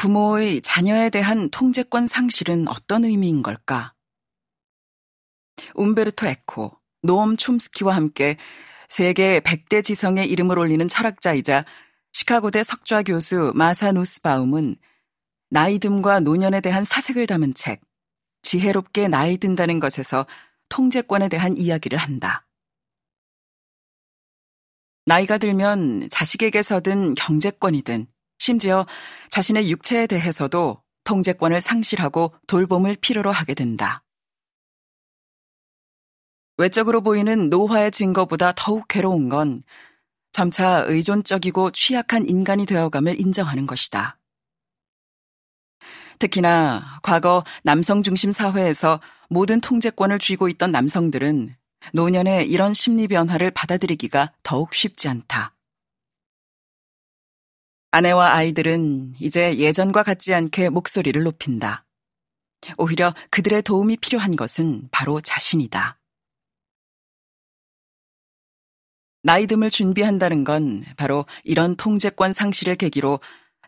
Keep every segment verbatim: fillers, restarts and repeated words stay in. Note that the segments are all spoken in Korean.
부모의 자녀에 대한 통제권 상실은 어떤 의미인 걸까? 움베르토 에코, 노엄 촘스키와 함께 세계 백 대 지성의 이름을 올리는 철학자이자 시카고대 석좌 교수 마사 누스바움은 나이듦과 노년에 대한 사색을 담은 책, 지혜롭게 나이 든다는 것에서 통제권에 대한 이야기를 한다. 나이가 들면 자식에게서든 경제권이든 심지어 자신의 육체에 대해서도 통제권을 상실하고 돌봄을 필요로 하게 된다. 외적으로 보이는 노화의 증거보다 더욱 괴로운 건 점차 의존적이고 취약한 인간이 되어감을 인정하는 것이다. 특히나 과거 남성 중심 사회에서 모든 통제권을 쥐고 있던 남성들은 노년의 이런 심리 변화를 받아들이기가 더욱 쉽지 않다. 아내와 아이들은 이제 예전과 같지 않게 목소리를 높인다. 오히려 그들의 도움이 필요한 것은 바로 자신이다. 나이듦을 준비한다는 건 바로 이런 통제권 상실을 계기로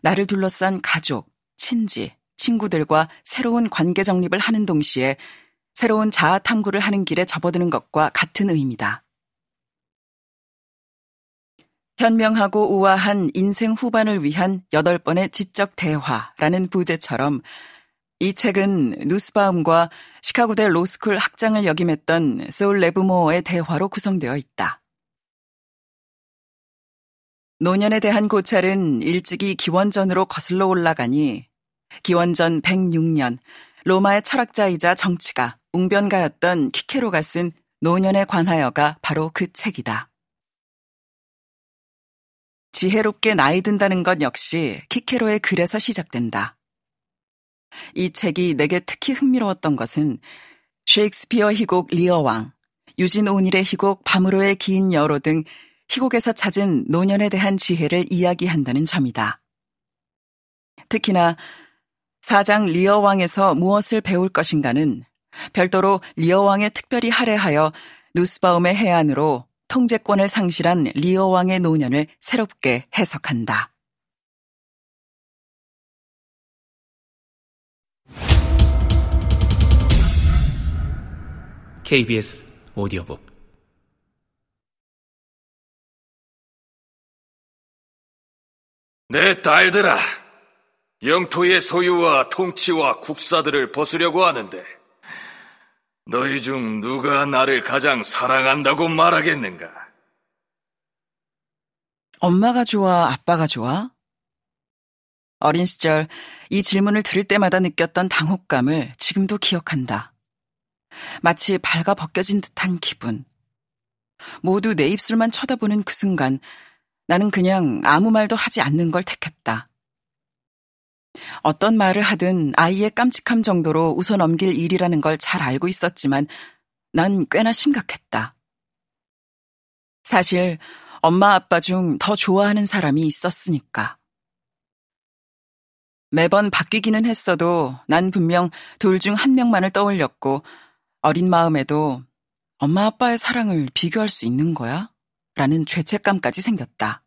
나를 둘러싼 가족, 친지, 친구들과 새로운 관계 정립을 하는 동시에 새로운 자아 탐구를 하는 길에 접어드는 것과 같은 의미다. 현명하고 우아한 인생 후반을 위한 여덟 번의 지적 대화라는 부제처럼 이 책은 누스바움과 시카고대 로스쿨 학장을 역임했던 소울 레브모어의 대화로 구성되어 있다. 노년에 대한 고찰은 일찍이 기원전으로 거슬러 올라가니 기원전 백육 년 로마의 철학자이자 정치가, 웅변가였던 키케로가 쓴 노년에 관하여가 바로 그 책이다. 지혜롭게 나이 든다는 것 역시 키케로의 글에서 시작된다. 이 책이 내게 특히 흥미로웠던 것은 셰익스피어 희곡 리어왕, 유진 온일의 희곡 밤으로의 긴 여로 등 희곡에서 찾은 노년에 대한 지혜를 이야기한다는 점이다. 특히나 사장 리어왕에서 무엇을 배울 것인가는 별도로 리어왕에 특별히 할애하여 누스바움의 해안으로 통제권을 상실한 리어왕의 노년을 새롭게 해석한다. 케이비에스 오디오북 내 딸들아, 영토의 소유와 통치와 국사들을 벗으려고 하는데 너희 중 누가 나를 가장 사랑한다고 말하겠는가? 엄마가 좋아, 아빠가 좋아? 어린 시절 이 질문을 들을 때마다 느꼈던 당혹감을 지금도 기억한다. 마치 발가 벗겨진 듯한 기분. 모두 내 입술만 쳐다보는 그 순간 나는 그냥 아무 말도 하지 않는 걸 택했다. 어떤 말을 하든 아이의 깜찍함 정도로 웃어 넘길 일이라는 걸 잘 알고 있었지만 난 꽤나 심각했다. 사실 엄마 아빠 중 더 좋아하는 사람이 있었으니까. 매번 바뀌기는 했어도 난 분명 둘 중 한 명만을 떠올렸고 어린 마음에도 엄마 아빠의 사랑을 비교할 수 있는 거야? 라는 죄책감까지 생겼다.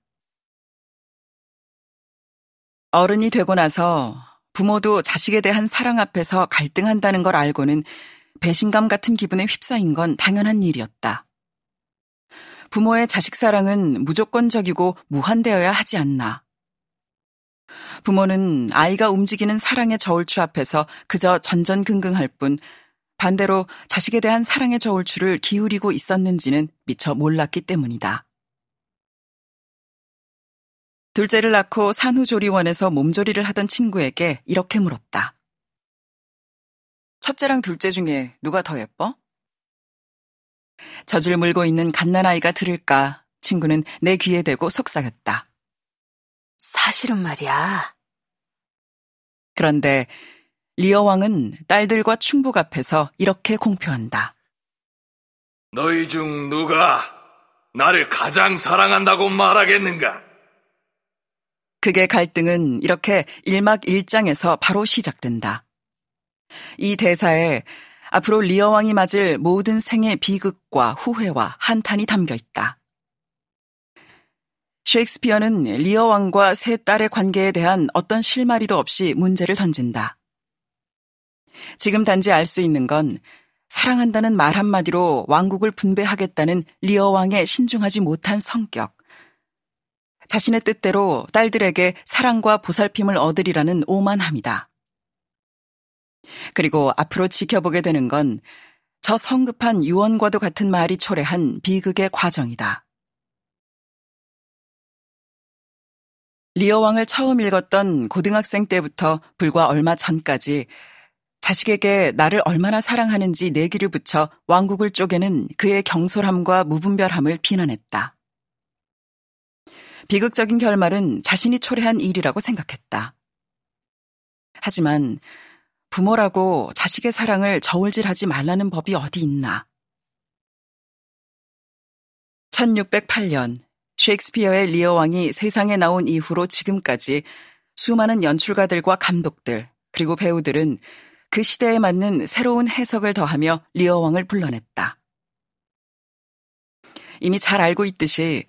어른이 되고 나서 부모도 자식에 대한 사랑 앞에서 갈등한다는 걸 알고는 배신감 같은 기분에 휩싸인 건 당연한 일이었다. 부모의 자식 사랑은 무조건적이고 무한되어야 하지 않나. 부모는 아이가 움직이는 사랑의 저울추 앞에서 그저 전전긍긍할 뿐 반대로 자식에 대한 사랑의 저울추를 기울이고 있었는지는 미처 몰랐기 때문이다. 둘째를 낳고 산후조리원에서 몸조리를 하던 친구에게 이렇게 물었다. 첫째랑 둘째 중에 누가 더 예뻐? 젖을 물고 있는 갓난아이가 들을까 친구는 내 귀에 대고 속삭였다. 사실은 말이야. 그런데 리어왕은 딸들과 충복 앞에서 이렇게 공표한다. 너희 중 누가 나를 가장 사랑한다고 말하겠는가? 그게 갈등은 이렇게 일막 일장에서 바로 시작된다. 이 대사에 앞으로 리어왕이 맞을 모든 생의 비극과 후회와 한탄이 담겨 있다. 셰익스피어는 리어 왕과 세 딸의 관계에 대한 어떤 실마리도 없이 문제를 던진다. 지금 단지 알 수 있는 건 사랑한다는 말 한마디로 왕국을 분배하겠다는 리어 왕의 신중하지 못한 성격, 자신의 뜻대로 딸들에게 사랑과 보살핌을 얻으리라는 오만함이다. 그리고 앞으로 지켜보게 되는 건 저 성급한 유언과도 같은 말이 초래한 비극의 과정이다. 리어 왕을 처음 읽었던 고등학생 때부터 불과 얼마 전까지 자식에게 나를 얼마나 사랑하는지 내기를 붙여 왕국을 쪼개는 그의 경솔함과 무분별함을 비난했다. 비극적인 결말은 자신이 초래한 일이라고 생각했다. 하지만 부모라고 자식의 사랑을 저울질하지 말라는 법이 어디 있나. 천육백팔 년 셰익스피어의 리어 왕이 세상에 나온 이후로 지금까지 수많은 연출가들과 감독들 그리고 배우들은 그 시대에 맞는 새로운 해석을 더하며 리어 왕을 불러냈다. 이미 잘 알고 있듯이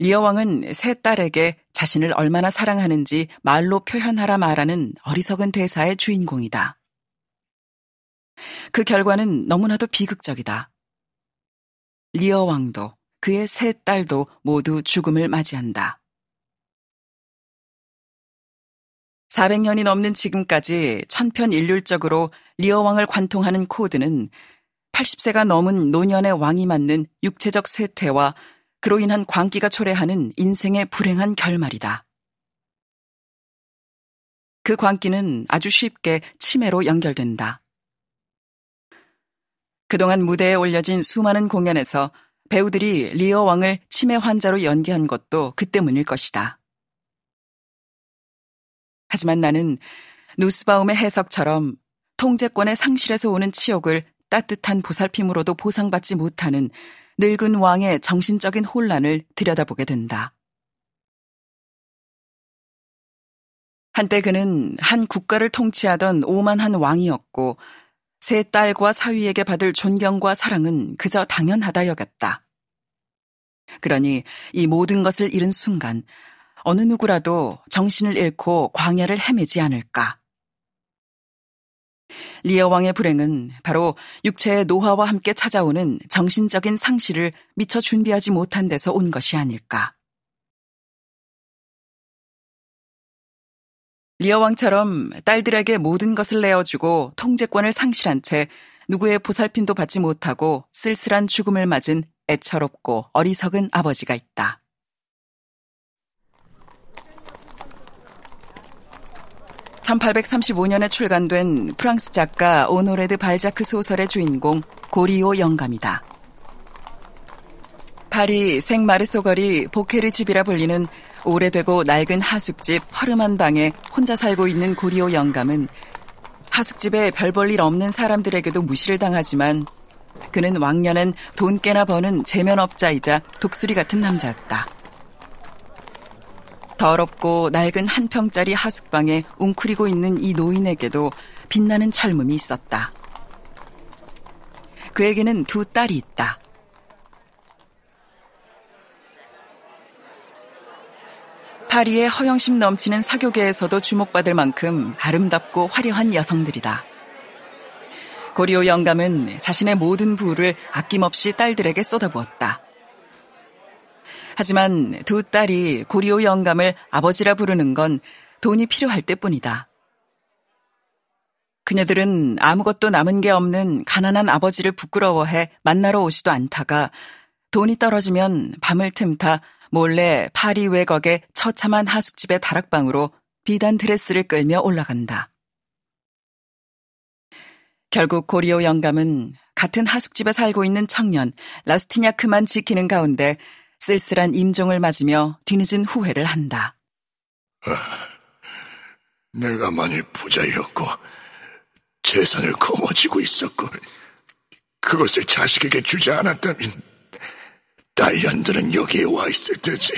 리어 왕은 세 딸에게 자신을 얼마나 사랑하는지 말로 표현하라 말하는 어리석은 대사의 주인공이다. 그 결과는 너무나도 비극적이다. 리어 왕도 그의 세 딸도 모두 죽음을 맞이한다. 사백 년이 넘는 지금까지 천편일률적으로 리어 왕을 관통하는 코드는 팔십 세가 넘은 노년의 왕이 맞는 육체적 쇠퇴와 그로 인한 광기가 초래하는 인생의 불행한 결말이다. 그 광기는 아주 쉽게 치매로 연결된다. 그동안 무대에 올려진 수많은 공연에서 배우들이 리어 왕을 치매 환자로 연기한 것도 그 때문일 것이다. 하지만 나는 누스바움의 해석처럼 통제권의 상실에서 오는 치욕을 따뜻한 보살핌으로도 보상받지 못하는 늙은 왕의 정신적인 혼란을 들여다보게 된다. 한때 그는 한 국가를 통치하던 오만한 왕이었고 세 딸과 사위에게 받을 존경과 사랑은 그저 당연하다 여겼다. 그러니 이 모든 것을 잃은 순간 어느 누구라도 정신을 잃고 광야를 헤매지 않을까. 리어 왕의 불행은 바로 육체의 노화와 함께 찾아오는 정신적인 상실을 미처 준비하지 못한 데서 온 것이 아닐까. 리어 왕처럼 딸들에게 모든 것을 내어주고 통제권을 상실한 채 누구의 보살핌도 받지 못하고 쓸쓸한 죽음을 맞은 애처롭고 어리석은 아버지가 있다. 천팔백삼십오 년에 출간된 프랑스 작가 오노레 드 발자크 소설의 주인공 고리오 영감이다. 파리 생마르소 거리 보케르 집이라 불리는 오래되고 낡은 하숙집 허름한 방에 혼자 살고 있는 고리오 영감은 하숙집에 별 볼 일 없는 사람들에게도 무시를 당하지만 그는 왕년엔 돈 꽤나 버는 제면업자이자 독수리 같은 남자였다. 더럽고 낡은 한 평짜리 하숙방에 웅크리고 있는 이 노인에게도 빛나는 젊음이 있었다. 그에게는 두 딸이 있다. 파리의 허영심 넘치는 사교계에서도 주목받을 만큼 아름답고 화려한 여성들이다. 고리오 영감은 자신의 모든 부를 아낌없이 딸들에게 쏟아부었다. 하지만 두 딸이 고리오 영감을 아버지라 부르는 건 돈이 필요할 때뿐이다. 그녀들은 아무것도 남은 게 없는 가난한 아버지를 부끄러워해 만나러 오지도 않다가 돈이 떨어지면 밤을 틈타 몰래 파리 외곽의 처참한 하숙집의 다락방으로 비단 드레스를 끌며 올라간다. 결국 고리오 영감은 같은 하숙집에 살고 있는 청년 라스티냐크만 지키는 가운데 쓸쓸한 임종을 맞으며 뒤늦은 후회를 한다. 아, 내가 만일 부자였고 재산을 거머쥐고 있었고 그것을 자식에게 주지 않았다면 딸년들은 여기에 와 있을 테지.